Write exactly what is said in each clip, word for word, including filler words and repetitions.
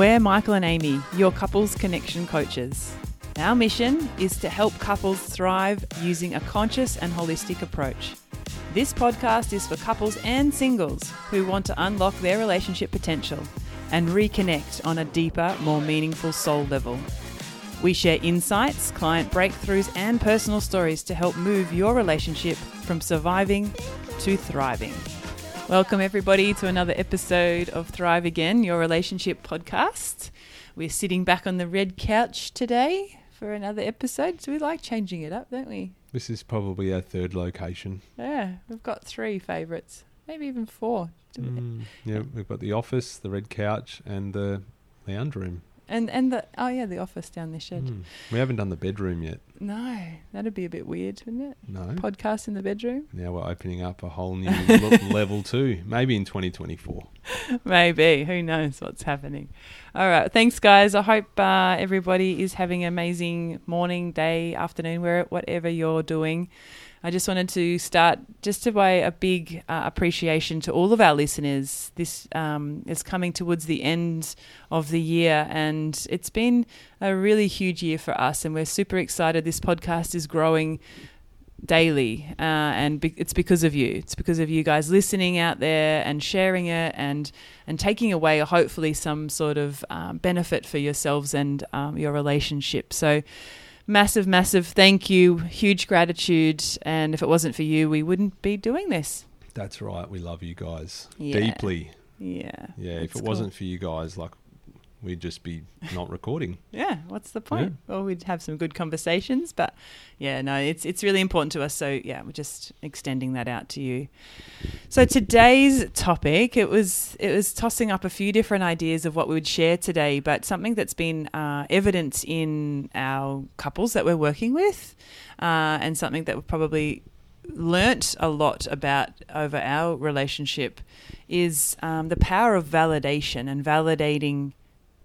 We're Michael and Amy, your couples connection coaches. Our mission is to help couples thrive using a conscious and holistic approach. This podcast is for couples and singles who want to unlock their relationship potential and reconnect on a deeper, more meaningful soul level. We share insights, client breakthroughs, and personal stories to help move your relationship from surviving to thriving. Welcome everybody to another episode of Thrive Again, your relationship podcast. We're sitting back on the red couch today for another episode. So we like changing it up, don't we? This is probably our third location. Yeah, we've got three favourites, maybe even four. Mm, yeah, we've got the office, the red couch, and the lounge room. And and the oh yeah, the office down the shed. Mm, we haven't done the bedroom yet. No, that'd be a bit weird, wouldn't it? No. Podcast in the bedroom. Now we're opening up a whole new level too, maybe in twenty twenty-four. Maybe. Who knows what's happening? All right. Thanks, guys. I hope uh, everybody is having an amazing morning, day, afternoon, where whatever you're doing. I just wanted to start just to by a big uh, appreciation to all of our listeners. This um, is coming towards the end of the year, and it's been a really huge year for us, and we're super excited. This podcast is growing daily, uh, and be- it's because of you. It's because of you guys listening out there and sharing it, and and taking away hopefully some sort of um, benefit for yourselves and um, your relationship. So massive, massive thank you, huge gratitude. And if it wasn't for you, we wouldn't be doing this. That's right. We love you guys yeah. deeply. Yeah. Yeah. If it cool. wasn't for you guys, like, we'd just be not recording. Yeah, what's the point? Yeah. Well, we'd have some good conversations, but yeah, no, it's it's really important to us. So yeah, we're just extending that out to you. So today's topic, it was it was tossing up a few different ideas of what we would share today, but something that's been uh, evident in our couples that we're working with, uh, and something that we've probably learnt a lot about over our relationship is um, the power of validation and validating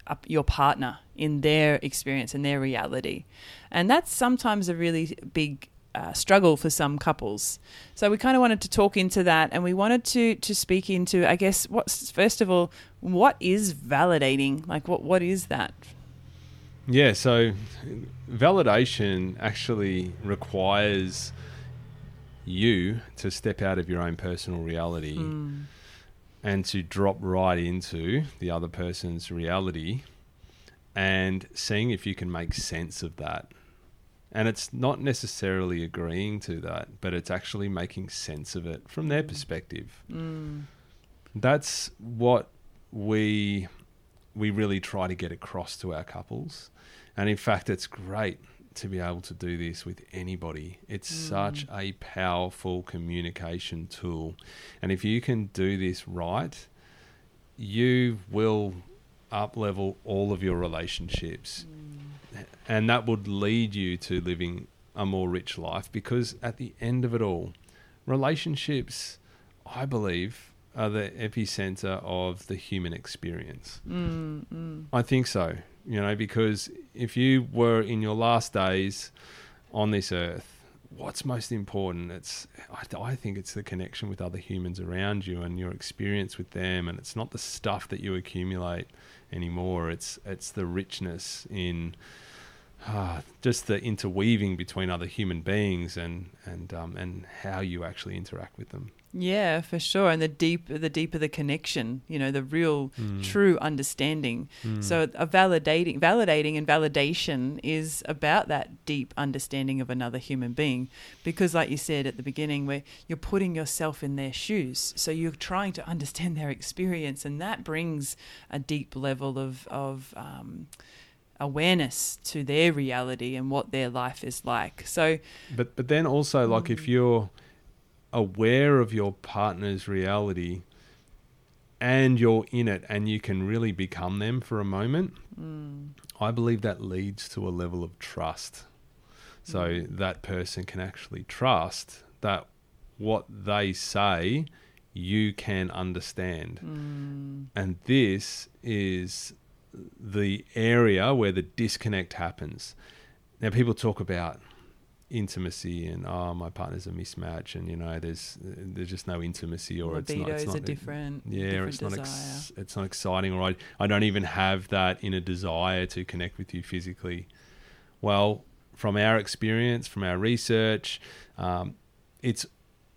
up your partner in their experience and their reality. And that's sometimes a really big uh, struggle for some couples. So we kind of wanted to talk into that, and we wanted to to speak into, I guess, what's, first of all, what is validating? Like, what what is that? Yeah, so validation actually requires you to step out of your own personal reality mm. and to drop right into the other person's reality and seeing if you can make sense of that. And it's not necessarily agreeing to that, but it's actually making sense of it from their perspective. Mm. That's what we we really try to get across to our couples. And in fact, it's great to be able to do this with anybody. It's mm. such a powerful communication tool. And if you can do this right, you will up-level all of your relationships. Mm. And that would lead you to living a more rich life, because at the end of it all, relationships, I believe, are the epicenter of the human experience. Mm, mm. I think so. You know, because if you were in your last days on this earth, what's most important? It's, I, th- I think it's the connection with other humans around you and your experience with them. And it's not the stuff that you accumulate anymore. It's, it's the richness in uh, just the interweaving between other human beings and, and, um, and how you actually interact with them. Yeah, for sure. And the deeper the deeper the connection, you know, the real mm. true understanding. Mm. So a validating validating and validation is about that deep understanding of another human being, because like you said at the beginning, where you're putting yourself in their shoes. So you're trying to understand their experience, and that brings a deep level of of um awareness to their reality and what their life is like. So But but then also, like, mm. if you're aware of your partner's reality and you're in it and you can really become them for a moment, mm. I believe that leads to a level of trust. So mm. that person can actually trust that what they say you can understand. Mm. And this is the area where the disconnect happens. Now, people talk about intimacy and oh, my partner's a mismatch, and you know, there's there's just no intimacy, or libidos, it's not, it's not are different. Yeah, different or it's desire. not ex- it's not exciting, or I I don't even have that inner desire to connect with you physically. Well, from our experience, from our research, um, it's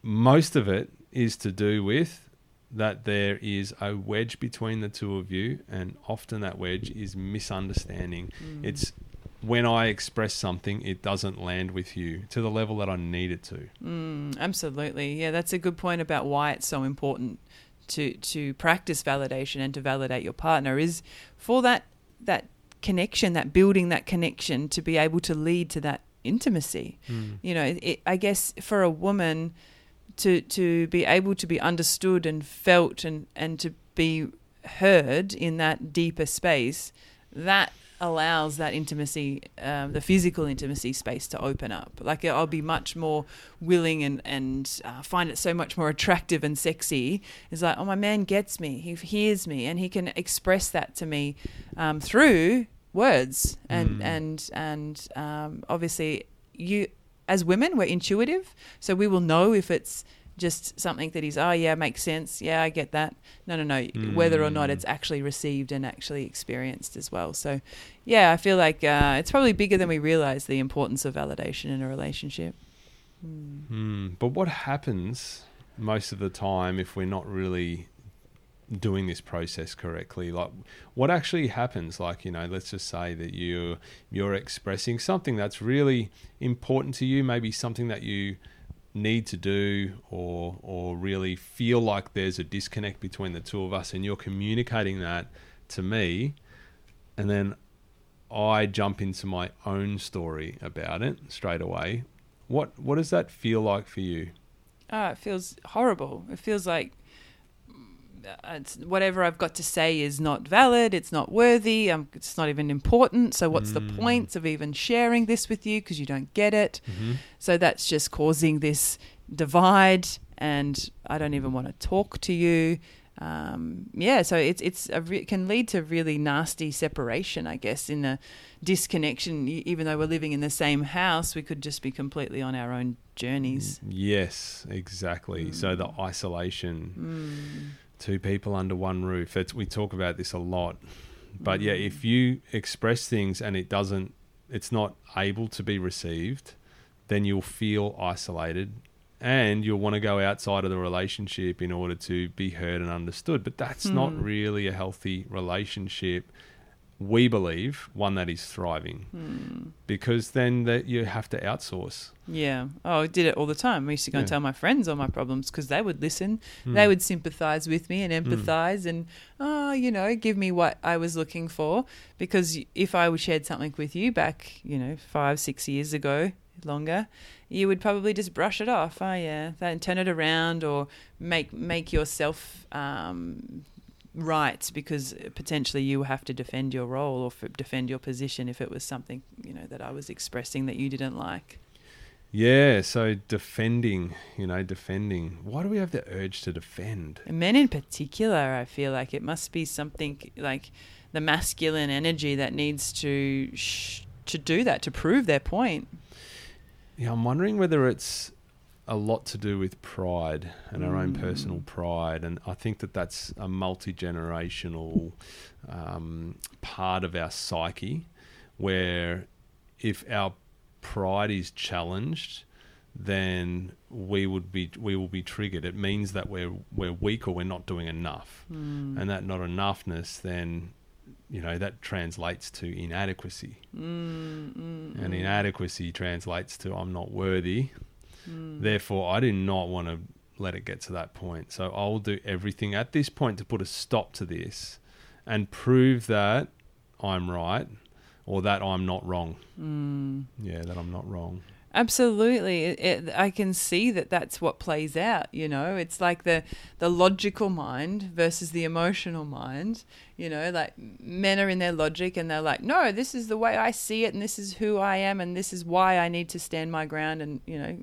most of it is to do with that there is a wedge between the two of you, and often that wedge is misunderstanding. Mm. It's when I express something, it doesn't land with you to the level that I need it to. Mm, absolutely. Yeah, that's a good point about why it's so important to to practice validation and to validate your partner, is for that that connection, that building that connection to be able to lead to that intimacy. Mm. You know, it, I guess for a woman to to be able to be understood and felt and, and to be heard in that deeper space, that allows that intimacy, um, the physical intimacy space to open up. Like I'll be much more willing and, and uh, find it so much more attractive and sexy. It's like, oh, my man gets me, he hears me, and he can express that to me um, through words. And, mm. and, and um, obviously you, as women, we're intuitive. So we will know if it's just something that he's, oh yeah, makes sense, yeah, I get that. No, no, no, mm. whether or not it's actually received and actually experienced as well. So yeah, I feel like uh, it's probably bigger than we realise, the importance of validation in a relationship. Mm. Mm. But what happens most of the time if we're not really doing this process correctly? Like what actually happens? Like, you know, let's just say that you, you're expressing something that's really important to you, maybe something that you need to do or or really feel like there's a disconnect between the two of us, and you're communicating that to me, and then I jump into my own story about it straight away. What what does that feel like for you? Oh, it feels horrible. It feels like it's whatever I've got to say is not valid, it's not worthy, um, it's not even important, so what's mm. the point of even sharing this with you, because you don't get it. Mm-hmm. So that's just causing this divide, and I don't even want to talk to you. Um, yeah, so it's it's a re- can lead to really nasty separation, I guess, in a disconnection. Even though we're living in the same house, we could just be completely on our own journeys. Yes, exactly. Mm. So the isolation... Mm. Two people under one roof. It's, we talk about this a lot. But yeah, if you express things and it doesn't, it's not able to be received, then you'll feel isolated and you'll want to go outside of the relationship in order to be heard and understood. But that's mm. not really a healthy relationship. We believe one that is thriving mm. because then that you have to outsource. Yeah. Oh, I did it all the time. I used to go yeah. and tell my friends all my problems because they would listen. Mm. They would sympathize with me and empathize mm. and, oh, you know, give me what I was looking for. Because if I shared something with you back, you know, five, six years ago, longer, you would probably just brush it off. Oh, yeah. And turn it around or make, make yourself um right, because potentially you have to defend your role or f- defend your position if it was something, you know, that I was expressing that you didn't like. Yeah, so defending, you know, defending. Why do we have the urge to defend? Men in particular, I feel like it must be something like the masculine energy that needs to sh- to do that, to prove their point. Yeah, I'm wondering whether it's a lot to do with pride and our mm. own personal pride. And I think that that's a multi-generational um, part of our psyche, where if our pride is challenged, then we would be we will be triggered. It means that we're we're weak or we're not doing enough. Mm. And that not enoughness then, you know, that translates to inadequacy. Mm, mm, and inadequacy translates to I'm not worthy. Mm. Therefore, I do not want to let it get to that point. So I'll do everything at this point to put a stop to this and prove that I'm right or that I'm not wrong. Mm. Yeah, that I'm not wrong. Absolutely. It, it, I can see that that's what plays out, you know. It's like the, the logical mind versus the emotional mind, you know, like men are in their logic and they're like, no, this is the way I see it and this is who I am and this is why I need to stand my ground and, you know,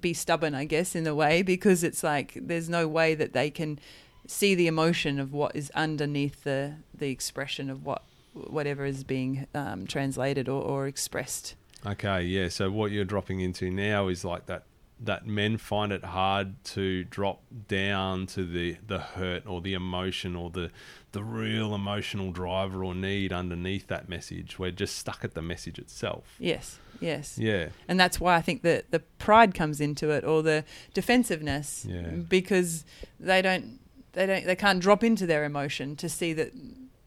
be stubborn, I guess, in a way, because it's like there's no way that they can see the emotion of what is underneath the the expression of what whatever is being um, translated or, or expressed. Okay, yeah. So what you're dropping into now is like that that men find it hard to drop down to the, the hurt or the emotion or the the real emotional driver or need underneath that message. We're just stuck at the message itself. Yes, yes. Yeah. And that's why I think that the pride comes into it, or the defensiveness, yeah. because they don't they don't they can't drop into their emotion to see that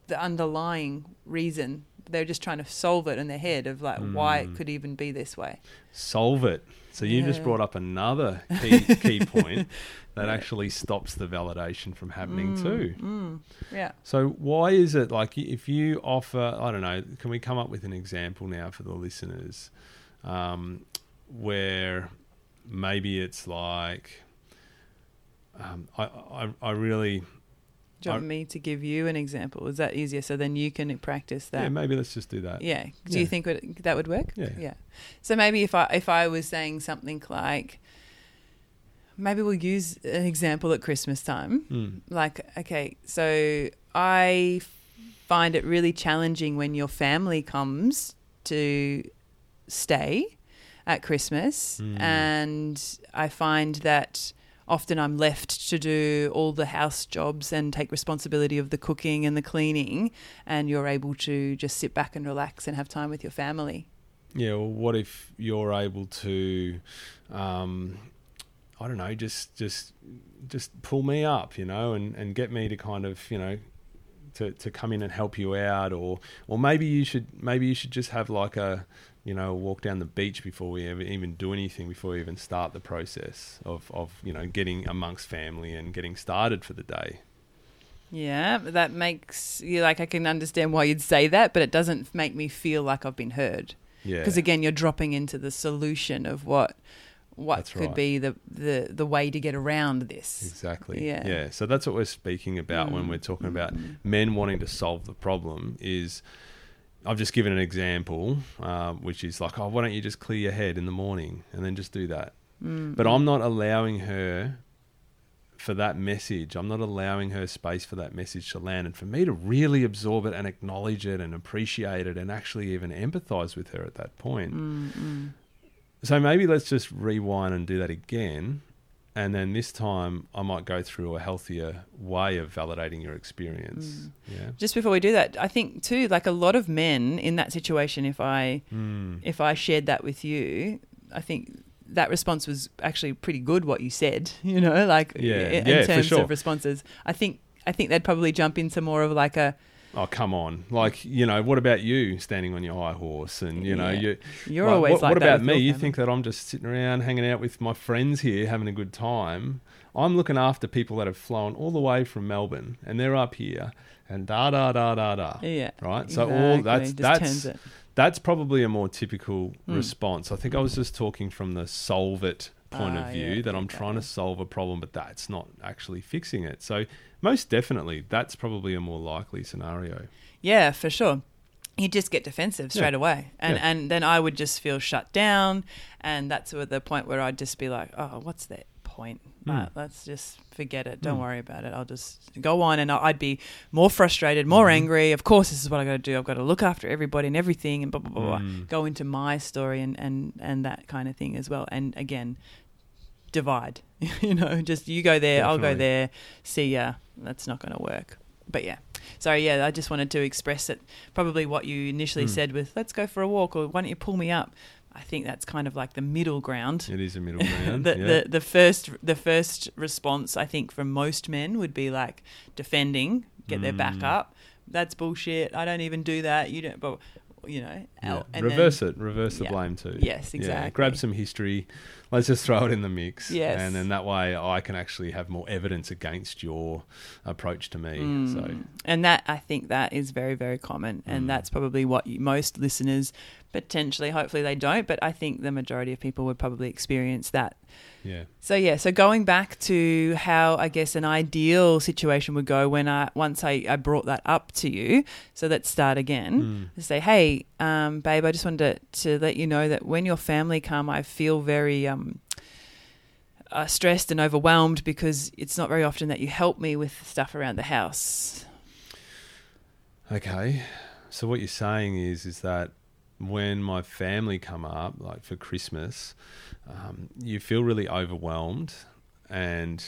the underlying reason. They're just trying to solve it in their head of like mm. why it could even be this way. Solve it. So you yeah. just brought up another key, key point that yeah. actually stops the validation from happening mm. too. Mm. Yeah. So why is it like if you offer, I don't know, can we come up with an example now for the listeners um, where maybe it's like, um, I, I, I really... Do you want me to give you an example? Is that easier? So then you can practice that. Yeah, maybe let's just do that. Yeah. Do yeah. you think would, that would work? Yeah. Yeah. So maybe if I if I was saying something like, maybe we'll use an example at Christmas time. Mm. Like, okay, so I find it really challenging when your family comes to stay at Christmas, mm. and I find that often I'm left to do all the house jobs and take responsibility of the cooking and the cleaning, and you're able to just sit back and relax and have time with your family. Yeah, well, what if you're able to, um, I don't know, just just just pull me up, you know, and, and get me to kind of, you know, to, to come in and help you out, or or maybe you should maybe you should just have like a... you know, walk down the beach before we ever even do anything, before we even start the process of, of, you know, getting amongst family and getting started for the day. Yeah, that makes you like, I can understand why you'd say that, but it doesn't make me feel like I've been heard. Yeah. Because again, you're dropping into the solution of what what that's could right. be the, the, the way to get around this. Exactly. Yeah. Yeah. So that's what we're speaking about mm. when we're talking about men wanting to solve the problem is... I've just given an example, uh, which is like, oh, why don't you just clear your head in the morning and then just do that? Mm. But I'm not allowing her for that message. I'm not allowing her space for that message to land and for me to really absorb it and acknowledge it and appreciate it and actually even empathize with her at that point. Mm-hmm. So maybe let's just rewind and do that again. And then this time I might go through a healthier way of validating your experience. Mm. Yeah. Just before we do that, I think too, like a lot of men in that situation, if I mm. if I shared that with you, I think that response was actually pretty good what you said, you know, like yeah. in, yeah, in terms sure. of responses. I think I think they'd probably jump into more of like a, oh, come on. Like, you know, what about you standing on your high horse? And, you know, yeah. you, you're like, always what, like what that. What about me? You think that I'm just sitting around hanging out with my friends here, having a good time. I'm looking after people that have flown all the way from Melbourne and they're up here and da, da, da, da, da. Yeah. Right? So exactly. all that's that's that's probably a more typical mm. response. I think mm. I was just talking from the solve it point ah, of view yeah, that I'm exactly. trying to solve a problem, but that's not actually fixing it. So most definitely, that's probably a more likely scenario. Yeah, for sure. You just get defensive straight yeah. away. And yeah. and then I would just feel shut down. And that's the point where I'd just be like, oh, what's that point? Mm. Let's just forget it. Don't mm. worry about it. I'll just go on. And I'd be more frustrated, more mm. angry. Of course, this is what I've got to do. I've got to look after everybody and everything and blah, blah, blah, mm. blah. Go into my story and, and, and that kind of thing as well. And again, divide, you know, just you go there, definitely. I'll go there, see ya. That's not going to work. But yeah, so yeah, I just wanted to express it, probably what you initially mm. said with let's go for a walk or why don't you pull me up. I think that's kind of like the middle ground. It is a middle ground. the, yeah. the, the first the first response I think from most men would be like defending, get mm. their back up. That's bullshit. I don't even do that. You don't. But you know, yeah. and reverse then, it, reverse the yeah. blame too. Yes, exactly. Yeah. Grab some history, let's just throw it in the mix. Yes. And then that way I can actually have more evidence against your approach to me. Mm. So, and that, I think that is very, very common. And mm. that's probably what you, most listeners potentially, hopefully they don't, but I think the majority of people would probably experience that. Yeah. So yeah, so going back to how I guess an ideal situation would go when I once I, I brought that up to you. So let's start again. Mm. Say, hey, um, babe, I just wanted to, to let you know that when your family come, I feel very um, uh, stressed and overwhelmed because it's not very often that you help me with stuff around the house. Okay. So what you're saying is is that when my family come up, like for Christmas, um, you feel really overwhelmed. And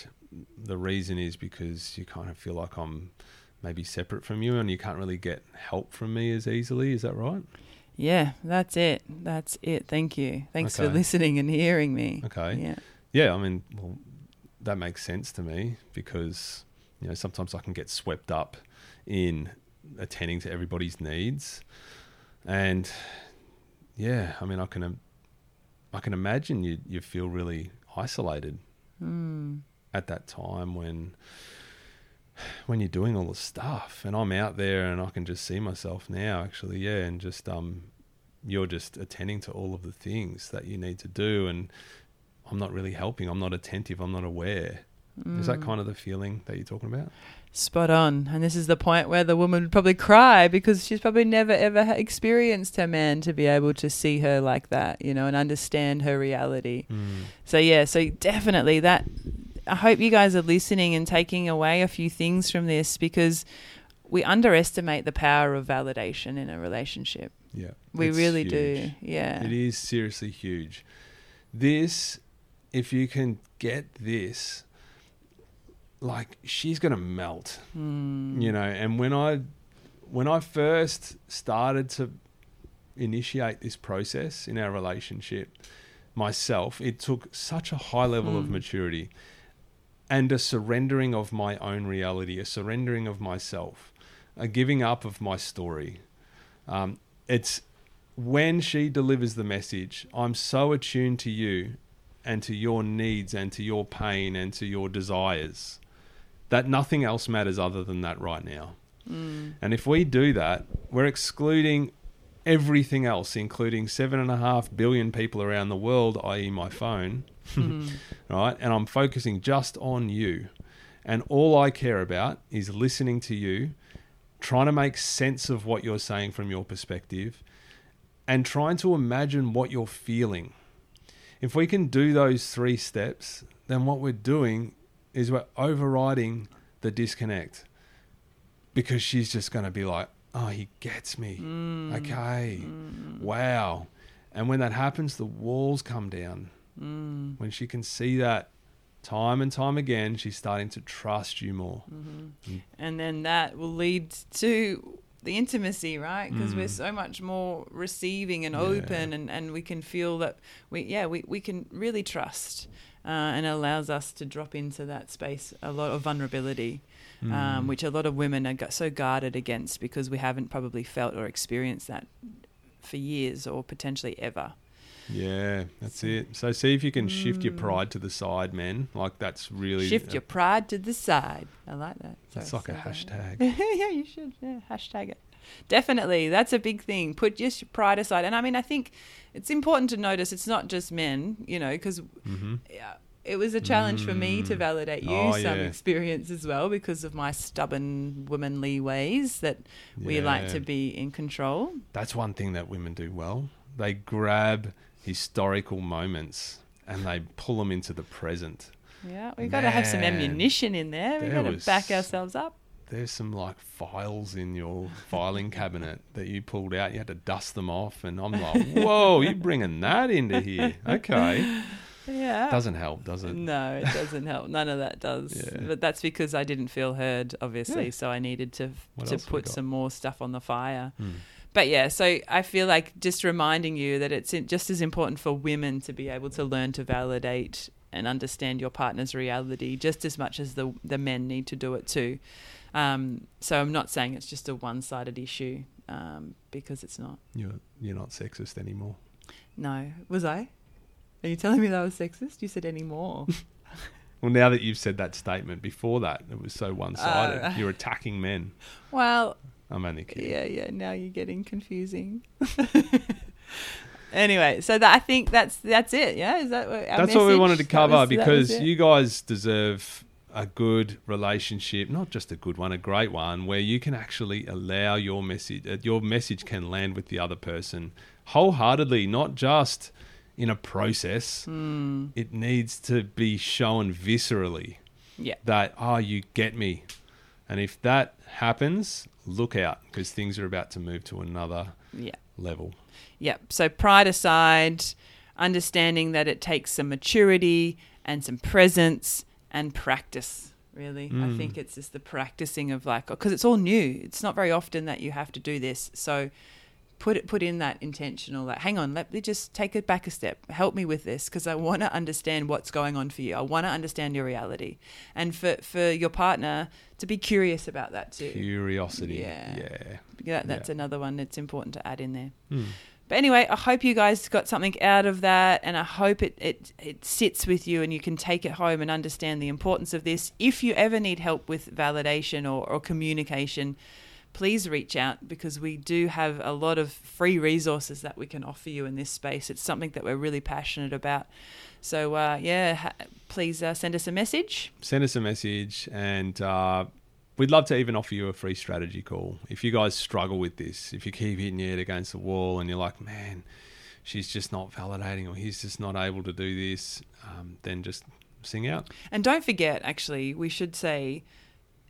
the reason is because you kind of feel like I'm maybe separate from you and you can't really get help from me as easily. Is that right? Yeah, that's it. That's it. Thank you. Thanks okay. for listening and hearing me. Okay. Yeah. Yeah, I mean, well, that makes sense to me because, you know, sometimes I can get swept up in attending to everybody's needs. And yeah, I mean, I can, I can imagine you, you feel really isolated mm. at that time when, when you're doing all the stuff. And I'm out there and I can just see myself now actually. Yeah. And just, um, you're just attending to all of the things that you need to do. And I'm not really helping. I'm not attentive. I'm not aware. Mm. Is that kind of the feeling that you're talking about? Spot on. And this is the point where the woman would probably cry because she's probably never, ever experienced her man to be able to see her like that, you know, and understand her reality. Mm. So, yeah, so definitely that. I hope you guys are listening and taking away a few things from this because we underestimate the power of validation in a relationship. Yeah. We really huge. do. Yeah. It is seriously huge. This, if you can get this, like she's going to melt, mm. you know. And when I, when I first started to initiate this process in our relationship myself, it took such a high level mm. of maturity and a surrendering of my own reality, a surrendering of myself, a giving up of my story. Um, it's when she delivers the message, I'm so attuned to you and to your needs and to your pain and to your desires, that nothing else matters other than that right now. Mm. And if we do that, we're excluding everything else, including seven and a half billion people around the world, that is my phone, mm. right? And I'm focusing just on you. And all I care about is listening to you, trying to make sense of what you're saying from your perspective, and trying to imagine what you're feeling. If we can do those three steps, then what we're doing is we're overriding the disconnect because she's just going to be like, oh, he gets me. Mm. Okay. Mm. Wow. And when that happens, the walls come down. Mm. When she can see that time and time again, she's starting to trust you more. Mm-hmm. Mm. And then that will lead to the intimacy, right? Because mm. we're so much more receiving and yeah. open and, and we can feel that we, yeah, we, we can really trust uh, and it allows us to drop into that space a lot of vulnerability, mm. um, which a lot of women are so guarded against because we haven't probably felt or experienced that for years or potentially ever. Yeah, that's it. So see if you can mm. shift your pride to the side, men. Like that's really... Shift a, your pride to the side. I like that. That's sorry, like sorry. a hashtag. Yeah, you should yeah, hashtag it. Definitely. That's a big thing. Put your pride aside. And I mean, I think it's important to notice it's not just men, you know, because mm-hmm. it was a challenge mm. for me to validate you oh, some yeah. experience as well because of my stubborn womanly ways that yeah. we like to be in control. That's one thing that women do well. They grab historical moments and they pull them into the present. Yeah, we've Man, got to have some ammunition in there. We've there got to back ourselves up. There's some like files in your filing cabinet that you pulled out. You had to dust them off and I'm like, whoa, you're bringing that into here. Okay. Yeah. Doesn't help, does it? No, it doesn't help. None of that does. Yeah. But that's because I didn't feel heard, obviously. Yeah. So I needed to what to put some more stuff on the fire. Mm. But yeah, so I feel like just reminding you that it's just as important for women to be able to learn to validate and understand your partner's reality just as much as the the men need to do it too. Um, so I'm not saying it's just a one-sided issue um, because it's not. You're, you're not sexist anymore. No. Was I? Are you telling me that I was sexist? You said anymore. Well, now that you've said that statement, before that, it was so one-sided. Uh, you're attacking men. Well... I'm only kidding. Yeah, yeah. Now you're getting confusing. Anyway, so that I think that's that's it. Yeah, is that what our that's message? What we wanted to cover was, because you guys deserve a good relationship, not just a good one, a great one, where you can actually allow your message. Your message can land with the other person wholeheartedly, not just in a process. Mm. It needs to be shown viscerally. Yeah. That oh, you get me, and if that happens. Look out because things are about to move to another yeah. level. Yep. So pride aside, understanding that it takes some maturity and some presence and practice, really. Mm. I think it's just the practicing of, like, because it's all new. It's not very often that you have to do this. So put it, put in that intentional, like, hang on, let me just take it back a step. Help me with this, because I want to understand what's going on for you. I want to understand your reality. And for, for your partner to be curious about that too. Curiosity. Yeah. Yeah. yeah that's yeah. another one that's important to add in there. Mm. But anyway, I hope you guys got something out of that, and I hope it, it, it sits with you and you can take it home and understand the importance of this. If you ever need help with validation or, or communication, please reach out, because we do have a lot of free resources that we can offer you in this space. It's something that we're really passionate about. So, uh, yeah, ha- please uh, send us a message. Send us a message, and uh, we'd love to even offer you a free strategy call. If you guys struggle with this, if you keep hitting your head against the wall and you're like, man, she's just not validating, or he's just not able to do this, um, then just sing out. And don't forget, actually, we should say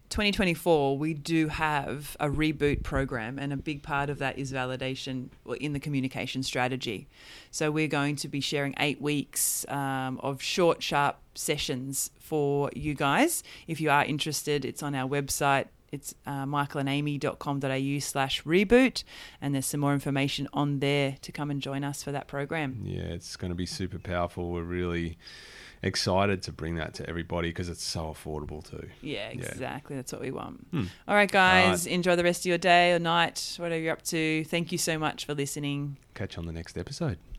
twenty twenty-four, we do have a reboot program, and a big part of that is validation in the communication strategy. So we're going to be sharing eight weeks um, of short, sharp sessions for you guys. If you are interested, it's on our website. It's uh, michaelandamy.com.au slash reboot. And there's some more information on there to come and join us for that program. Yeah, it's going to be super powerful. We're really excited to bring that to everybody, because it's so affordable too. Yeah, exactly. Yeah. That's what we want. Hmm. All right, guys. All right. Enjoy the rest of your day or night, whatever you're up to. Thank you so much for listening. Catch you on the next episode.